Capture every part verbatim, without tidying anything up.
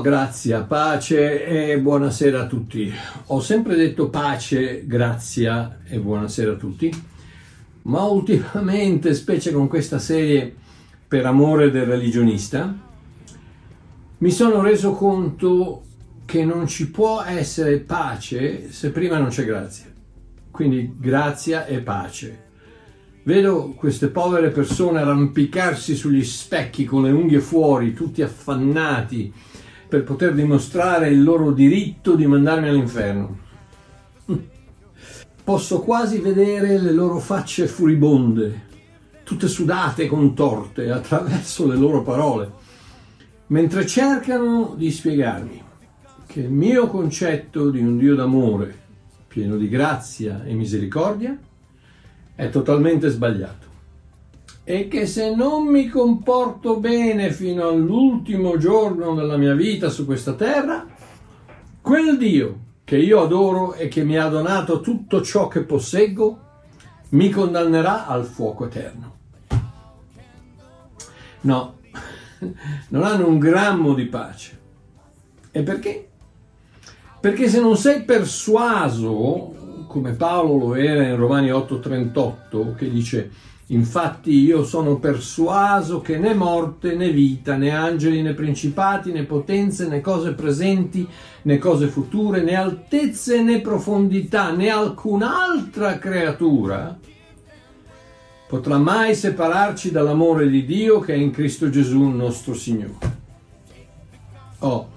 Grazia, pace e buonasera a tutti. Ho sempre detto pace, grazia e buonasera a tutti, ma ultimamente, specie con questa serie Per amore del religionista, mi sono reso conto che non ci può essere pace se prima non c'è grazia. Quindi grazia e pace. Vedo queste povere persone arrampicarsi sugli specchi con le unghie fuori, tutti affannati, per poter dimostrare il loro diritto di mandarmi all'inferno. Posso quasi vedere le loro facce furibonde, tutte sudate e contorte attraverso le loro parole, mentre cercano di spiegarmi che il mio concetto di un Dio d'amore, pieno di grazia e misericordia, è totalmente sbagliato. E che se non mi comporto bene fino all'ultimo giorno della mia vita su questa terra, quel Dio che io adoro e che mi ha donato tutto ciò che posseggo, mi condannerà al fuoco eterno. No, non hanno un grammo di pace. E perché? Perché se non sei persuaso, come Paolo lo era in Romani otto trentotto, che dice: infatti io sono persuaso che né morte né vita, né angeli né principati, né potenze, né cose presenti, né cose future, né altezze né profondità, né alcun'altra creatura potrà mai separarci dall'amore di Dio che è in Cristo Gesù nostro Signore. Oh,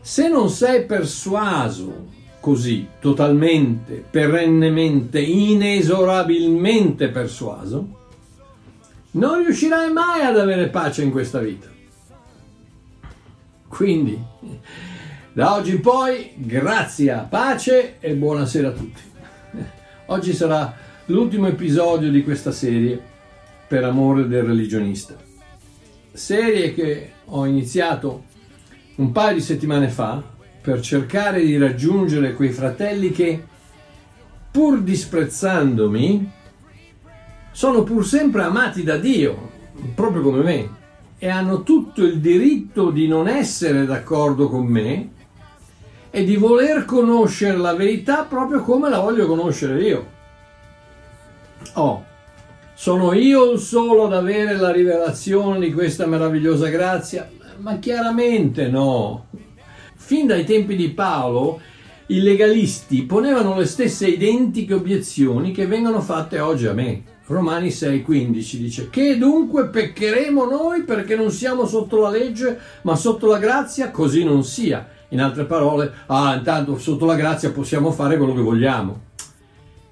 se non sei persuaso così, totalmente, perennemente, inesorabilmente persuaso, non riuscirai mai ad avere pace in questa vita. Quindi, da oggi in poi, grazia, pace e buonasera a tutti. Oggi sarà l'ultimo episodio di questa serie Per amore del religionista. Serie che ho iniziato un paio di settimane fa per cercare di raggiungere quei fratelli che, pur disprezzandomi, sono pur sempre amati da Dio, proprio come me, e hanno tutto il diritto di non essere d'accordo con me e di voler conoscere la verità proprio come la voglio conoscere io. Oh, sono io il solo ad avere la rivelazione di questa meravigliosa grazia? Ma chiaramente no. Fin dai tempi di Paolo, i legalisti ponevano le stesse identiche obiezioni che vengono fatte oggi a me. Romani sei quindici dice: che dunque peccheremo noi perché non siamo sotto la legge ma sotto la grazia? Così non sia. In altre parole, ah, intanto sotto la grazia possiamo fare quello che vogliamo.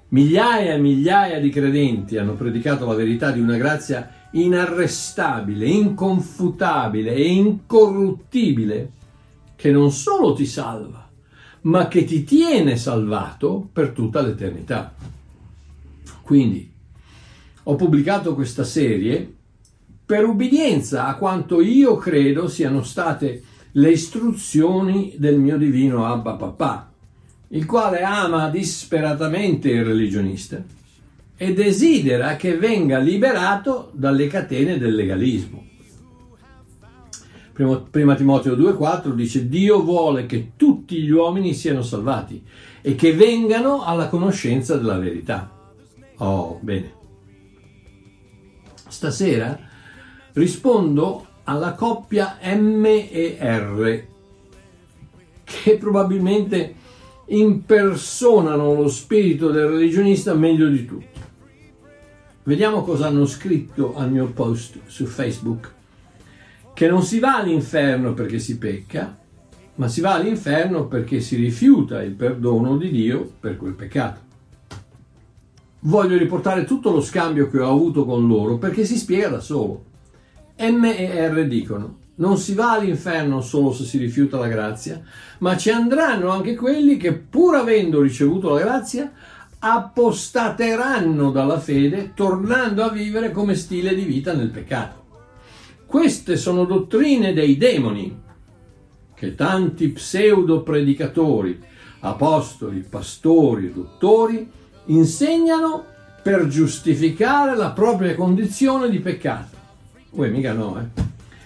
Migliaia e migliaia di credenti hanno predicato la verità di una grazia inarrestabile, inconfutabile e incorruttibile, che non solo ti salva, ma che ti tiene salvato per tutta l'eternità. Quindi, ho pubblicato questa serie per ubbidienza a quanto io credo siano state le istruzioni del mio divino Abba Papà, il quale ama disperatamente il religionista e desidera che venga liberato dalle catene del legalismo. Primo Timoteo due quattro dice: Dio vuole che tutti gli uomini siano salvati e che vengano alla conoscenza della verità. Oh, bene. Stasera rispondo alla coppia M e R, che probabilmente impersonano lo spirito del religionista meglio di tutti. Vediamo cosa hanno scritto al mio post su Facebook. Che non si va all'inferno perché si pecca, ma si va all'inferno perché si rifiuta il perdono di Dio per quel peccato. Voglio riportare tutto lo scambio che ho avuto con loro, perché si spiega da solo. M e R dicono: non si va all'inferno solo se si rifiuta la grazia, ma ci andranno anche quelli che, pur avendo ricevuto la grazia, apostateranno dalla fede, tornando a vivere come stile di vita nel peccato. Queste sono dottrine dei demoni, che tanti pseudo-predicatori, apostoli, pastori e dottori insegnano per giustificare la propria condizione di peccato. Uè, mica no, eh?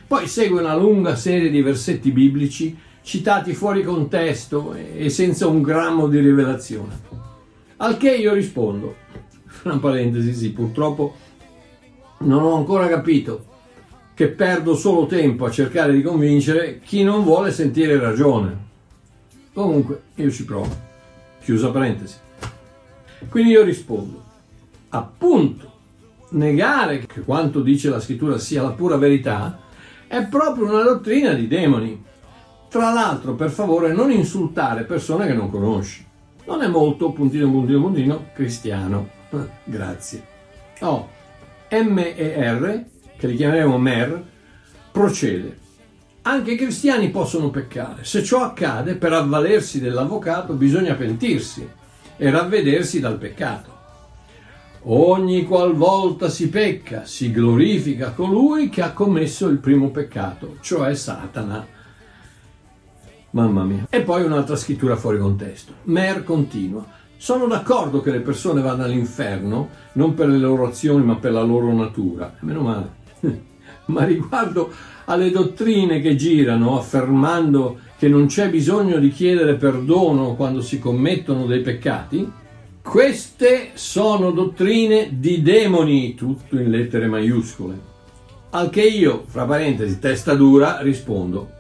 Poi segue una lunga serie di versetti biblici citati fuori contesto e senza un grammo di rivelazione. Al che io rispondo, fra parentesi, sì, purtroppo non ho ancora capito che perdo solo tempo a cercare di convincere chi non vuole sentire ragione. Comunque, io ci provo. Chiusa parentesi. Quindi io rispondo, appunto, negare che quanto dice la scrittura sia la pura verità è proprio una dottrina di demoni. Tra l'altro, per favore, non insultare persone che non conosci. Non è molto, puntino, puntino, puntino, cristiano. Grazie. Oh, M E R, che li chiameremo M E R, procede. Anche i cristiani possono peccare. Se ciò accade, per avvalersi dell'avvocato bisogna pentirsi e ravvedersi dal peccato. Ogni qualvolta si pecca, si glorifica colui che ha commesso il primo peccato, cioè Satana. Mamma mia. E poi un'altra scrittura fuori contesto. M E R continua. Sono d'accordo che le persone vanno all'inferno, non per le loro azioni ma per la loro natura. Meno male. Ma riguardo alle dottrine che girano affermando che non c'è bisogno di chiedere perdono quando si commettono dei peccati, queste sono dottrine di demoni, tutto in lettere maiuscole. Al che io, fra parentesi, testa dura, rispondo.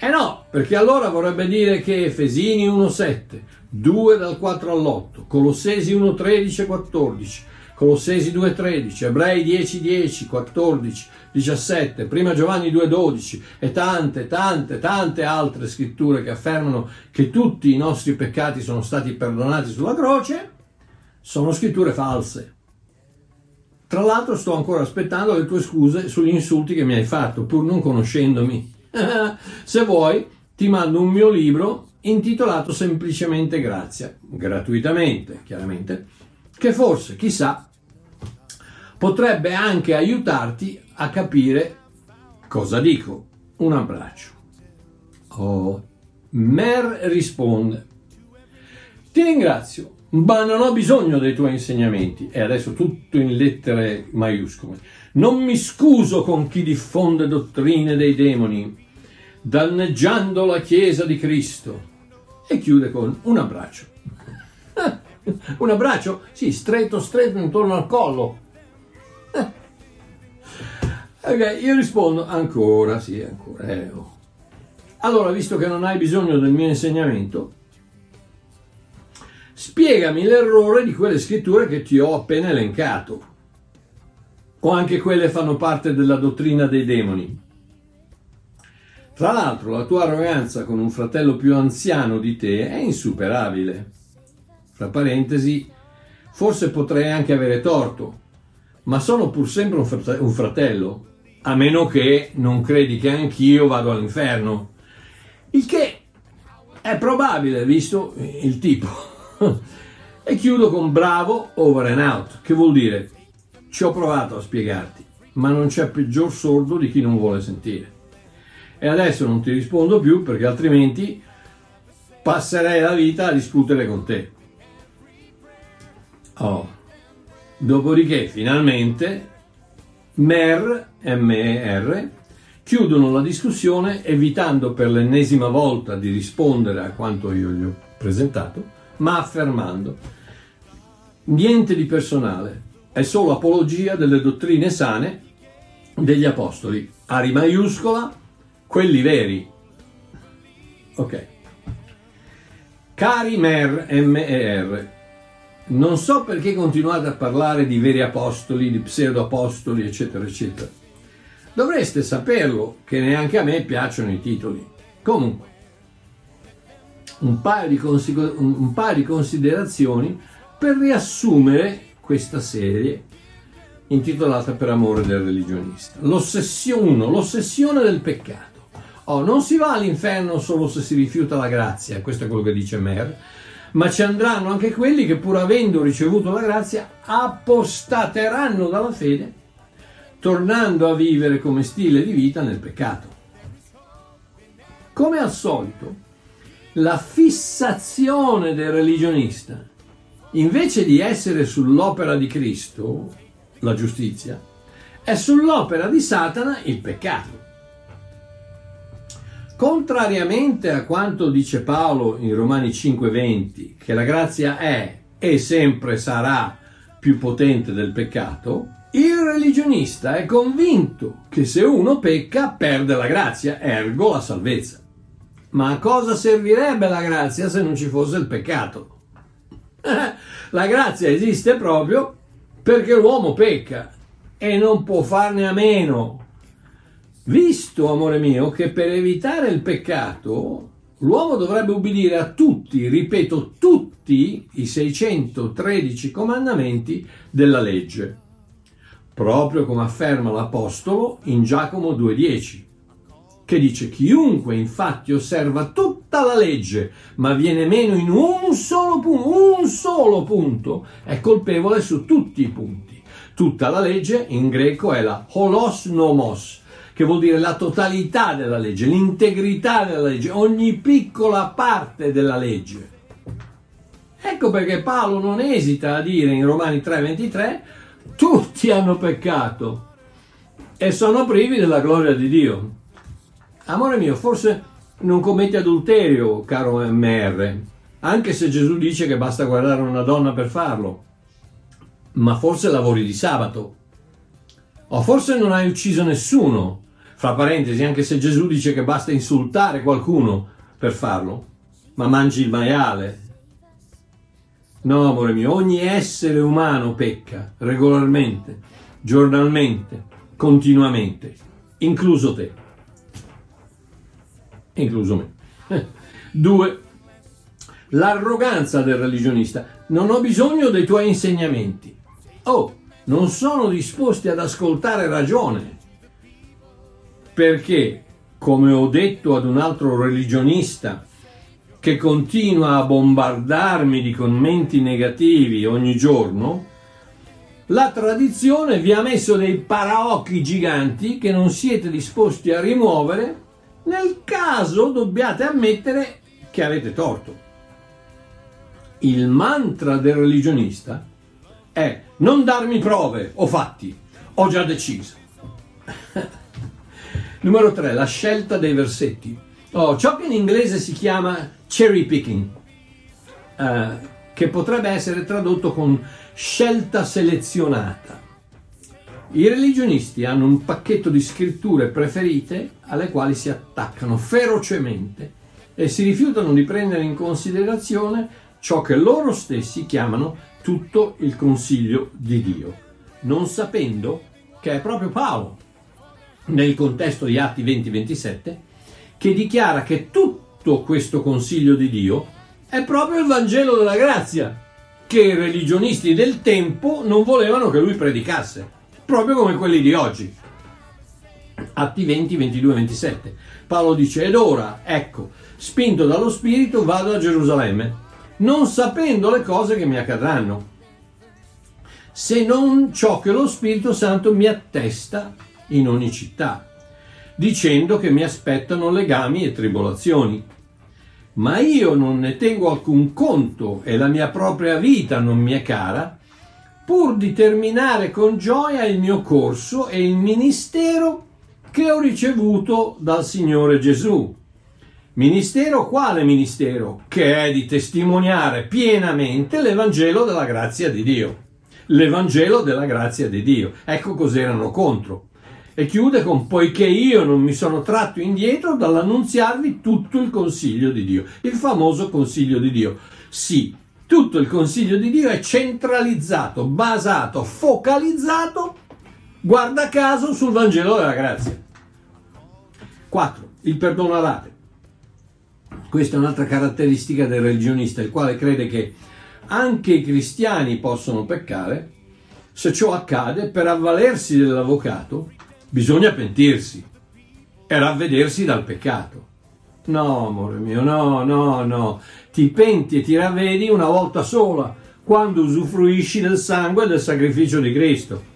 Eh no, perché allora vorrebbe dire che Efesini uno sette, due dal quattro all'otto, Colossesi uno tredici quattordici, Colossesi due tredici, Ebrei dieci dieci quattordici diciassette, primo Giovanni due dodici e tante, tante, tante altre scritture che affermano che tutti i nostri peccati sono stati perdonati sulla croce, sono scritture false. Tra l'altro sto ancora aspettando le tue scuse sugli insulti che mi hai fatto, pur non conoscendomi. Se vuoi, ti mando un mio libro intitolato semplicemente Grazia, gratuitamente, chiaramente, che forse, chissà, potrebbe anche aiutarti a capire cosa dico. Un abbraccio. Oh, M E R risponde: ti ringrazio, ma non ho bisogno dei tuoi insegnamenti. E adesso tutto in lettere maiuscole. Non mi scuso con chi diffonde dottrine dei demoni, danneggiando la Chiesa di Cristo. E chiude con un abbraccio. Un abbraccio? Sì, stretto, stretto, intorno al collo. Ok, io rispondo ancora, sì, ancora. Eh, oh. Allora, visto che non hai bisogno del mio insegnamento, spiegami l'errore di quelle scritture che ti ho appena elencato. O anche quelle fanno parte della dottrina dei demoni. Tra l'altro, la tua arroganza con un fratello più anziano di te è insuperabile. Fra parentesi, forse potrei anche avere torto, ma sono pur sempre un, frate- un fratello, a meno che non credi che anch'io vado all'inferno, il che è probabile, visto il tipo. E chiudo con bravo, over and out, che vuol dire ci ho provato a spiegarti, ma non c'è peggior sordo di chi non vuole sentire. E adesso non ti rispondo più, perché altrimenti passerei la vita a discutere con te. Oh. Dopodiché, finalmente, M E R, M E R chiudono la discussione, evitando per l'ennesima volta di rispondere a quanto io gli ho presentato, ma affermando: niente di personale, è solo apologia delle dottrine sane degli apostoli, ari maiuscola, quelli veri. Ok. Cari M E R, M E R, non so perché continuate a parlare di veri apostoli, di pseudoapostoli, eccetera, eccetera. Dovreste saperlo che neanche a me piacciono i titoli. Comunque, un paio di, consider- un paio di considerazioni per riassumere questa serie intitolata Per amore del religionista. L'ossessione, l'ossessione del peccato. Oh, non si va all'inferno solo se si rifiuta la grazia, questo è quello che dice MeR, ma ci andranno anche quelli che, pur avendo ricevuto la grazia, apostateranno dalla fede, tornando a vivere come stile di vita nel peccato. Come al solito, la fissazione del religionista, invece di essere sull'opera di Cristo, la giustizia, è sull'opera di Satana, il peccato. Contrariamente a quanto dice Paolo in Romani cinque venti, che la grazia è e sempre sarà più potente del peccato, il religionista è convinto che se uno pecca perde la grazia, ergo la salvezza. Ma a cosa servirebbe la grazia se non ci fosse il peccato? La grazia esiste proprio perché l'uomo pecca e non può farne a meno. Visto, amore mio, che per evitare il peccato l'uomo dovrebbe ubbidire a tutti, ripeto, tutti i seicentotredici comandamenti della legge, proprio come afferma l'Apostolo in Giacomo due dieci, che dice: chiunque infatti osserva tutta la legge, ma viene meno in un solo punto, un solo punto, è colpevole su tutti i punti. Tutta la legge in greco è la holos nomos, che vuol dire la totalità della legge, l'integrità della legge, ogni piccola parte della legge. Ecco perché Paolo non esita a dire in Romani tre ventitré: tutti hanno peccato e sono privi della gloria di Dio. Amore mio, forse non commetti adulterio, caro M R, anche se Gesù dice che basta guardare una donna per farlo, ma forse lavori di sabato. O forse non hai ucciso nessuno, fra parentesi, anche se Gesù dice che basta insultare qualcuno per farlo, ma mangi il maiale. No, amore mio, ogni essere umano pecca regolarmente, giornalmente, continuamente, incluso te, incluso me. Due, l'arroganza del religionista. Non ho bisogno dei tuoi insegnamenti. Oh, non sono disposti ad ascoltare ragione, perché, come ho detto ad un altro religionista che continua a bombardarmi di commenti negativi ogni giorno, la tradizione vi ha messo dei paraocchi giganti che non siete disposti a rimuovere nel caso dobbiate ammettere che avete torto. Il mantra del religionista è: non darmi prove o fatti, ho già deciso. Numero tre, la scelta dei versetti. Oh, ciò che in inglese si chiama cherry picking, eh, che potrebbe essere tradotto con scelta selezionata. I religionisti hanno un pacchetto di scritture preferite alle quali si attaccano ferocemente e si rifiutano di prendere in considerazione ciò che loro stessi chiamano tutto il consiglio di Dio, non sapendo che è proprio Paolo, nel contesto di Atti venti ventisette, che dichiara che tutto questo consiglio di Dio è proprio il Vangelo della grazia, che i religionisti del tempo non volevano che lui predicasse, proprio come quelli di oggi. Atti venti ventidue ventisette. Paolo dice: ed ora, ecco, spinto dallo Spirito, vado a Gerusalemme, non sapendo le cose che mi accadranno, se non ciò che lo Spirito Santo mi attesta in ogni città, dicendo che mi aspettano legami e tribolazioni. Ma io non ne tengo alcun conto e la mia propria vita non mi è cara, pur di terminare con gioia il mio corso e il ministero che ho ricevuto dal Signore Gesù. Ministero, quale ministero? Che è di testimoniare pienamente l'Evangelo della grazia di Dio. L'Evangelo della grazia di Dio. Ecco cos'erano contro. E chiude con: poiché io non mi sono tratto indietro dall'annunziarvi tutto il consiglio di Dio. Il famoso consiglio di Dio. Sì, tutto il consiglio di Dio è centralizzato, basato, focalizzato, guarda caso, sul Vangelo della grazia. quattro. Il perdono all'ate. Questa è un'altra caratteristica del religionista, il quale crede che anche i cristiani possono peccare, se ciò accade, per avvalersi dell'avvocato bisogna pentirsi e ravvedersi dal peccato. No, amore mio, no, no, no, ti penti e ti ravvedi una volta sola, quando usufruisci del sangue e del sacrificio di Cristo.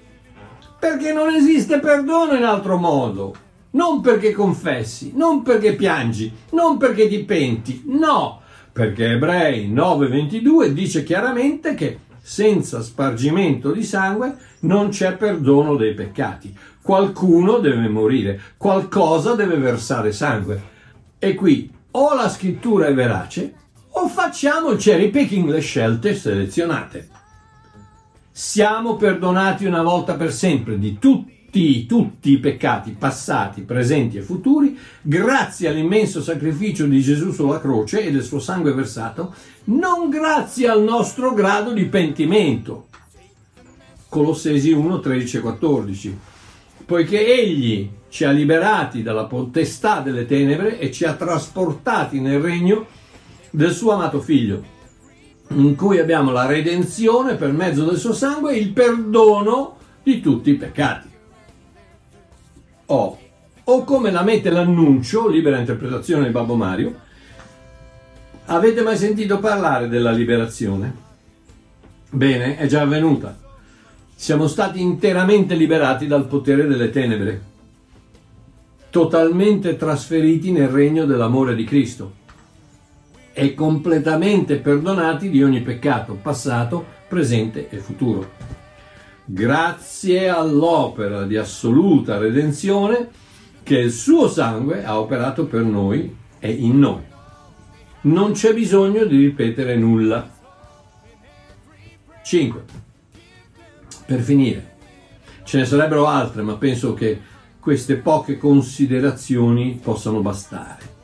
Perché non esiste perdono in altro modo, non perché confessi, non perché piangi, non perché ti penti, no, perché Ebrei nove ventidue dice chiaramente che senza spargimento di sangue non c'è perdono dei peccati. Qualcuno deve morire, qualcosa deve versare sangue. E qui o la scrittura è verace o facciamo il cherry picking, le scelte selezionate. Siamo perdonati una volta per sempre di tutti, tutti i peccati passati, presenti e futuri, grazie all'immenso sacrificio di Gesù sulla croce e del suo sangue versato, non grazie al nostro grado di pentimento. Colossesi uno, tredici e quattordici. Poiché Egli ci ha liberati dalla potestà delle tenebre e ci ha trasportati nel regno del suo amato Figlio, in cui abbiamo la redenzione per mezzo del suo sangue e il perdono di tutti i peccati. O, o come la mette l'annuncio, libera interpretazione di Babbo Mario, avete mai sentito parlare della liberazione? Bene, è già avvenuta. Siamo stati interamente liberati dal potere delle tenebre, totalmente trasferiti nel regno dell'amore di Cristo e completamente perdonati di ogni peccato, passato, presente e futuro. Grazie all'opera di assoluta redenzione che il suo sangue ha operato per noi e in noi. Non c'è bisogno di ripetere nulla. cinque. Per finire, ce ne sarebbero altre, ma penso che queste poche considerazioni possano bastare.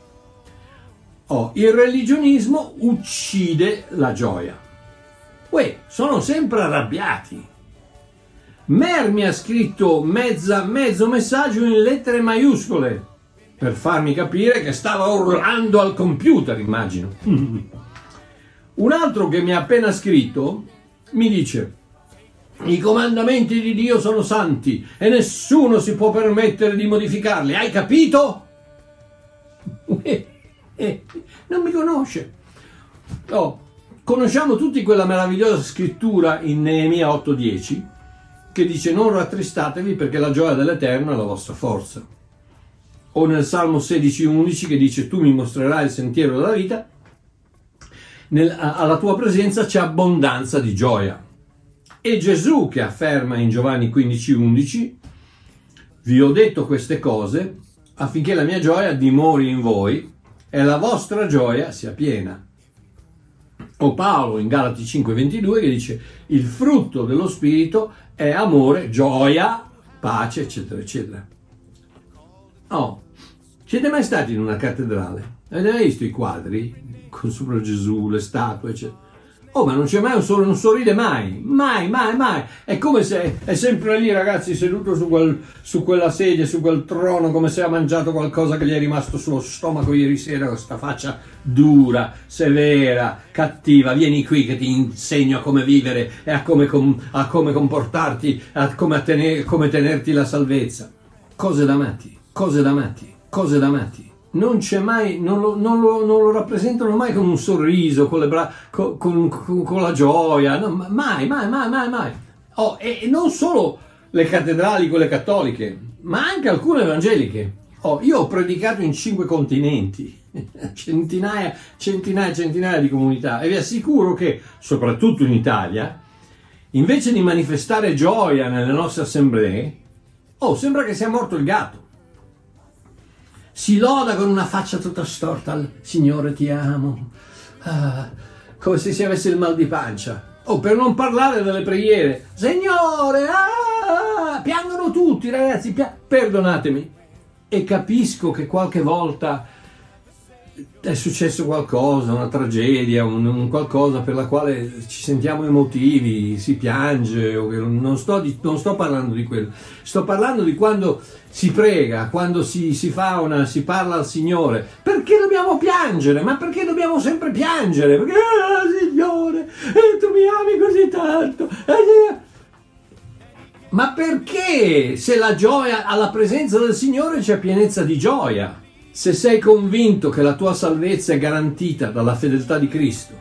Oh, il religionismo uccide la gioia. Uè, sono sempre arrabbiati. MeR mi ha scritto mezza, mezzo messaggio in lettere maiuscole per farmi capire che stava urlando al computer, immagino. Un altro che mi ha appena scritto mi dice: i comandamenti di Dio sono santi e nessuno si può permettere di modificarli, hai capito? Uè. Eh, non mi conosce. Oh, conosciamo tutti quella meravigliosa scrittura in Neemia otto dieci che dice: non rattristatevi perché la gioia dell'Eterno è la vostra forza. O nel Salmo sedici undici che dice: tu mi mostrerai il sentiero della vita, nel, alla tua presenza c'è abbondanza di gioia. E Gesù che afferma in Giovanni quindici undici: vi ho detto queste cose affinché la mia gioia dimori in voi e la vostra gioia sia piena. O Paolo in Galati cinque ventidue che dice: il frutto dello spirito è amore, gioia, pace, eccetera, eccetera. Oh, siete mai stati in una cattedrale? Avete mai visto i quadri con sopra Gesù, le statue, eccetera? Oh, ma non c'è mai un solo, non sorride mai, mai, mai, mai. È come se è sempre lì, ragazzi, seduto su, quel, su quella sedia, su quel trono, come se ha mangiato qualcosa che gli è rimasto sullo stomaco ieri sera, con questa faccia dura, severa, cattiva. Vieni qui che ti insegno a come vivere e a come, com, a come comportarti, a come, a tener, come tenerti la salvezza. Cose da matti, cose da matti, cose da matti. Non c'è mai, non lo, non, lo, non lo rappresentano mai con un sorriso, con, le bra- con, con, con la gioia, no, mai, mai, mai, mai, mai. Oh, e, e non solo le cattedrali, quelle cattoliche, ma anche alcune evangeliche. Oh, io ho predicato in cinque continenti, centinaia, centinaia, centinaia di comunità, e vi assicuro che, soprattutto in Italia, invece di manifestare gioia nelle nostre assemblee, oh, sembra che sia morto il gatto. Si loda con una faccia tutta storta: Signore, ti amo, ah, come se si avesse il mal di pancia. O oh, per non parlare delle preghiere: Signore, ah! Piangono tutti, ragazzi, pia- perdonatemi. E capisco che qualche volta è successo qualcosa, una tragedia, un, un qualcosa per la quale ci sentiamo emotivi, si piange, o che non, sto di, non sto parlando di quello, sto parlando di quando si prega, quando si, si fa una, si parla al Signore. Perché dobbiamo piangere? Ma perché dobbiamo sempre piangere? Perché, ah, Signore, eh, tu mi ami così tanto. Eh, ma perché, se la gioia alla presenza del Signore c'è pienezza di gioia? Se sei convinto che la tua salvezza è garantita dalla fedeltà di Cristo,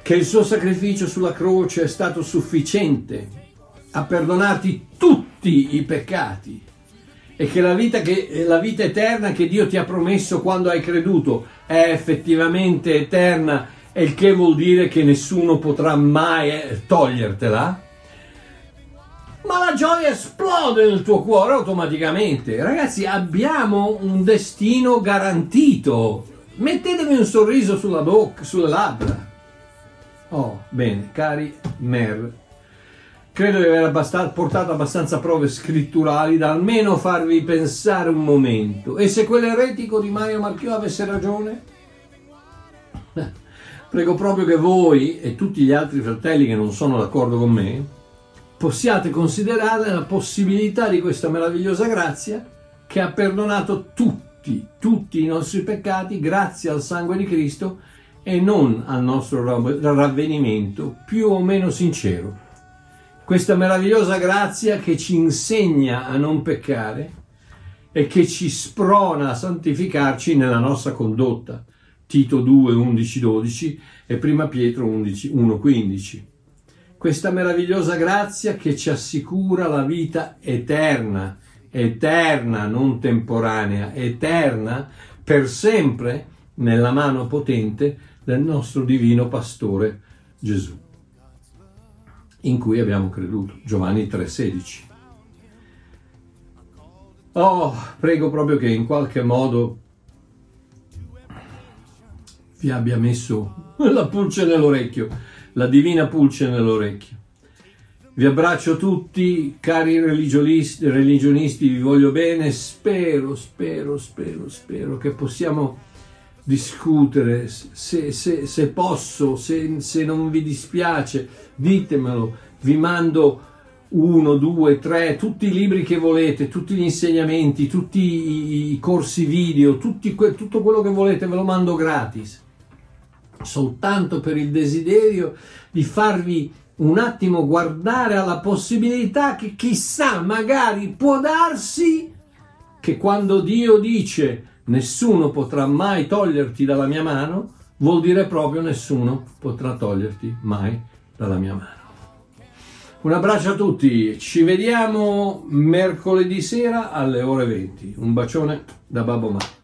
che il suo sacrificio sulla croce è stato sufficiente a perdonarti tutti i peccati e che la vita, che, la vita eterna che Dio ti ha promesso quando hai creduto è effettivamente eterna, e il che vuol dire che nessuno potrà mai togliertela, ma la gioia esplode nel tuo cuore automaticamente. Ragazzi, abbiamo un destino garantito. Mettetevi un sorriso sulla bocca, sulle labbra. Oh, bene, cari M E R, credo di aver abbast- portato abbastanza prove scritturali da almeno farvi pensare un momento. E se quell'eretico di Mario Marchiò avesse ragione? Prego proprio che voi e tutti gli altri fratelli che non sono d'accordo con me possiate considerare la possibilità di questa meravigliosa grazia che ha perdonato tutti, tutti i nostri peccati grazie al sangue di Cristo e non al nostro ravvenimento più o meno sincero. Questa meravigliosa grazia che ci insegna a non peccare e che ci sprona a santificarci nella nostra condotta. Tito due, undici, dodici e prima Pietro uno, quindici. Questa meravigliosa grazia che ci assicura la vita eterna, eterna, non temporanea, eterna per sempre nella mano potente del nostro divino pastore Gesù, in cui abbiamo creduto. Giovanni tre, sedici. Oh, prego proprio che in qualche modo vi abbia messo la pulce nell'orecchio. La divina pulce nell'orecchio. Vi abbraccio tutti, cari religionisti, vi voglio bene. Spero, spero, spero, spero che possiamo discutere. Se, se, se posso, se, se non vi dispiace, ditemelo. Vi mando uno, due, tre, tutti i libri che volete, tutti gli insegnamenti, tutti i corsi video, tutti, tutto quello che volete, ve lo mando gratis. Soltanto per il desiderio di farvi un attimo guardare alla possibilità che chissà, magari può darsi che quando Dio dice nessuno potrà mai toglierti dalla mia mano, vuol dire proprio nessuno potrà toglierti mai dalla mia mano. Un abbraccio a tutti, ci vediamo mercoledì sera alle ore venti. Un bacione da Babbo Mario.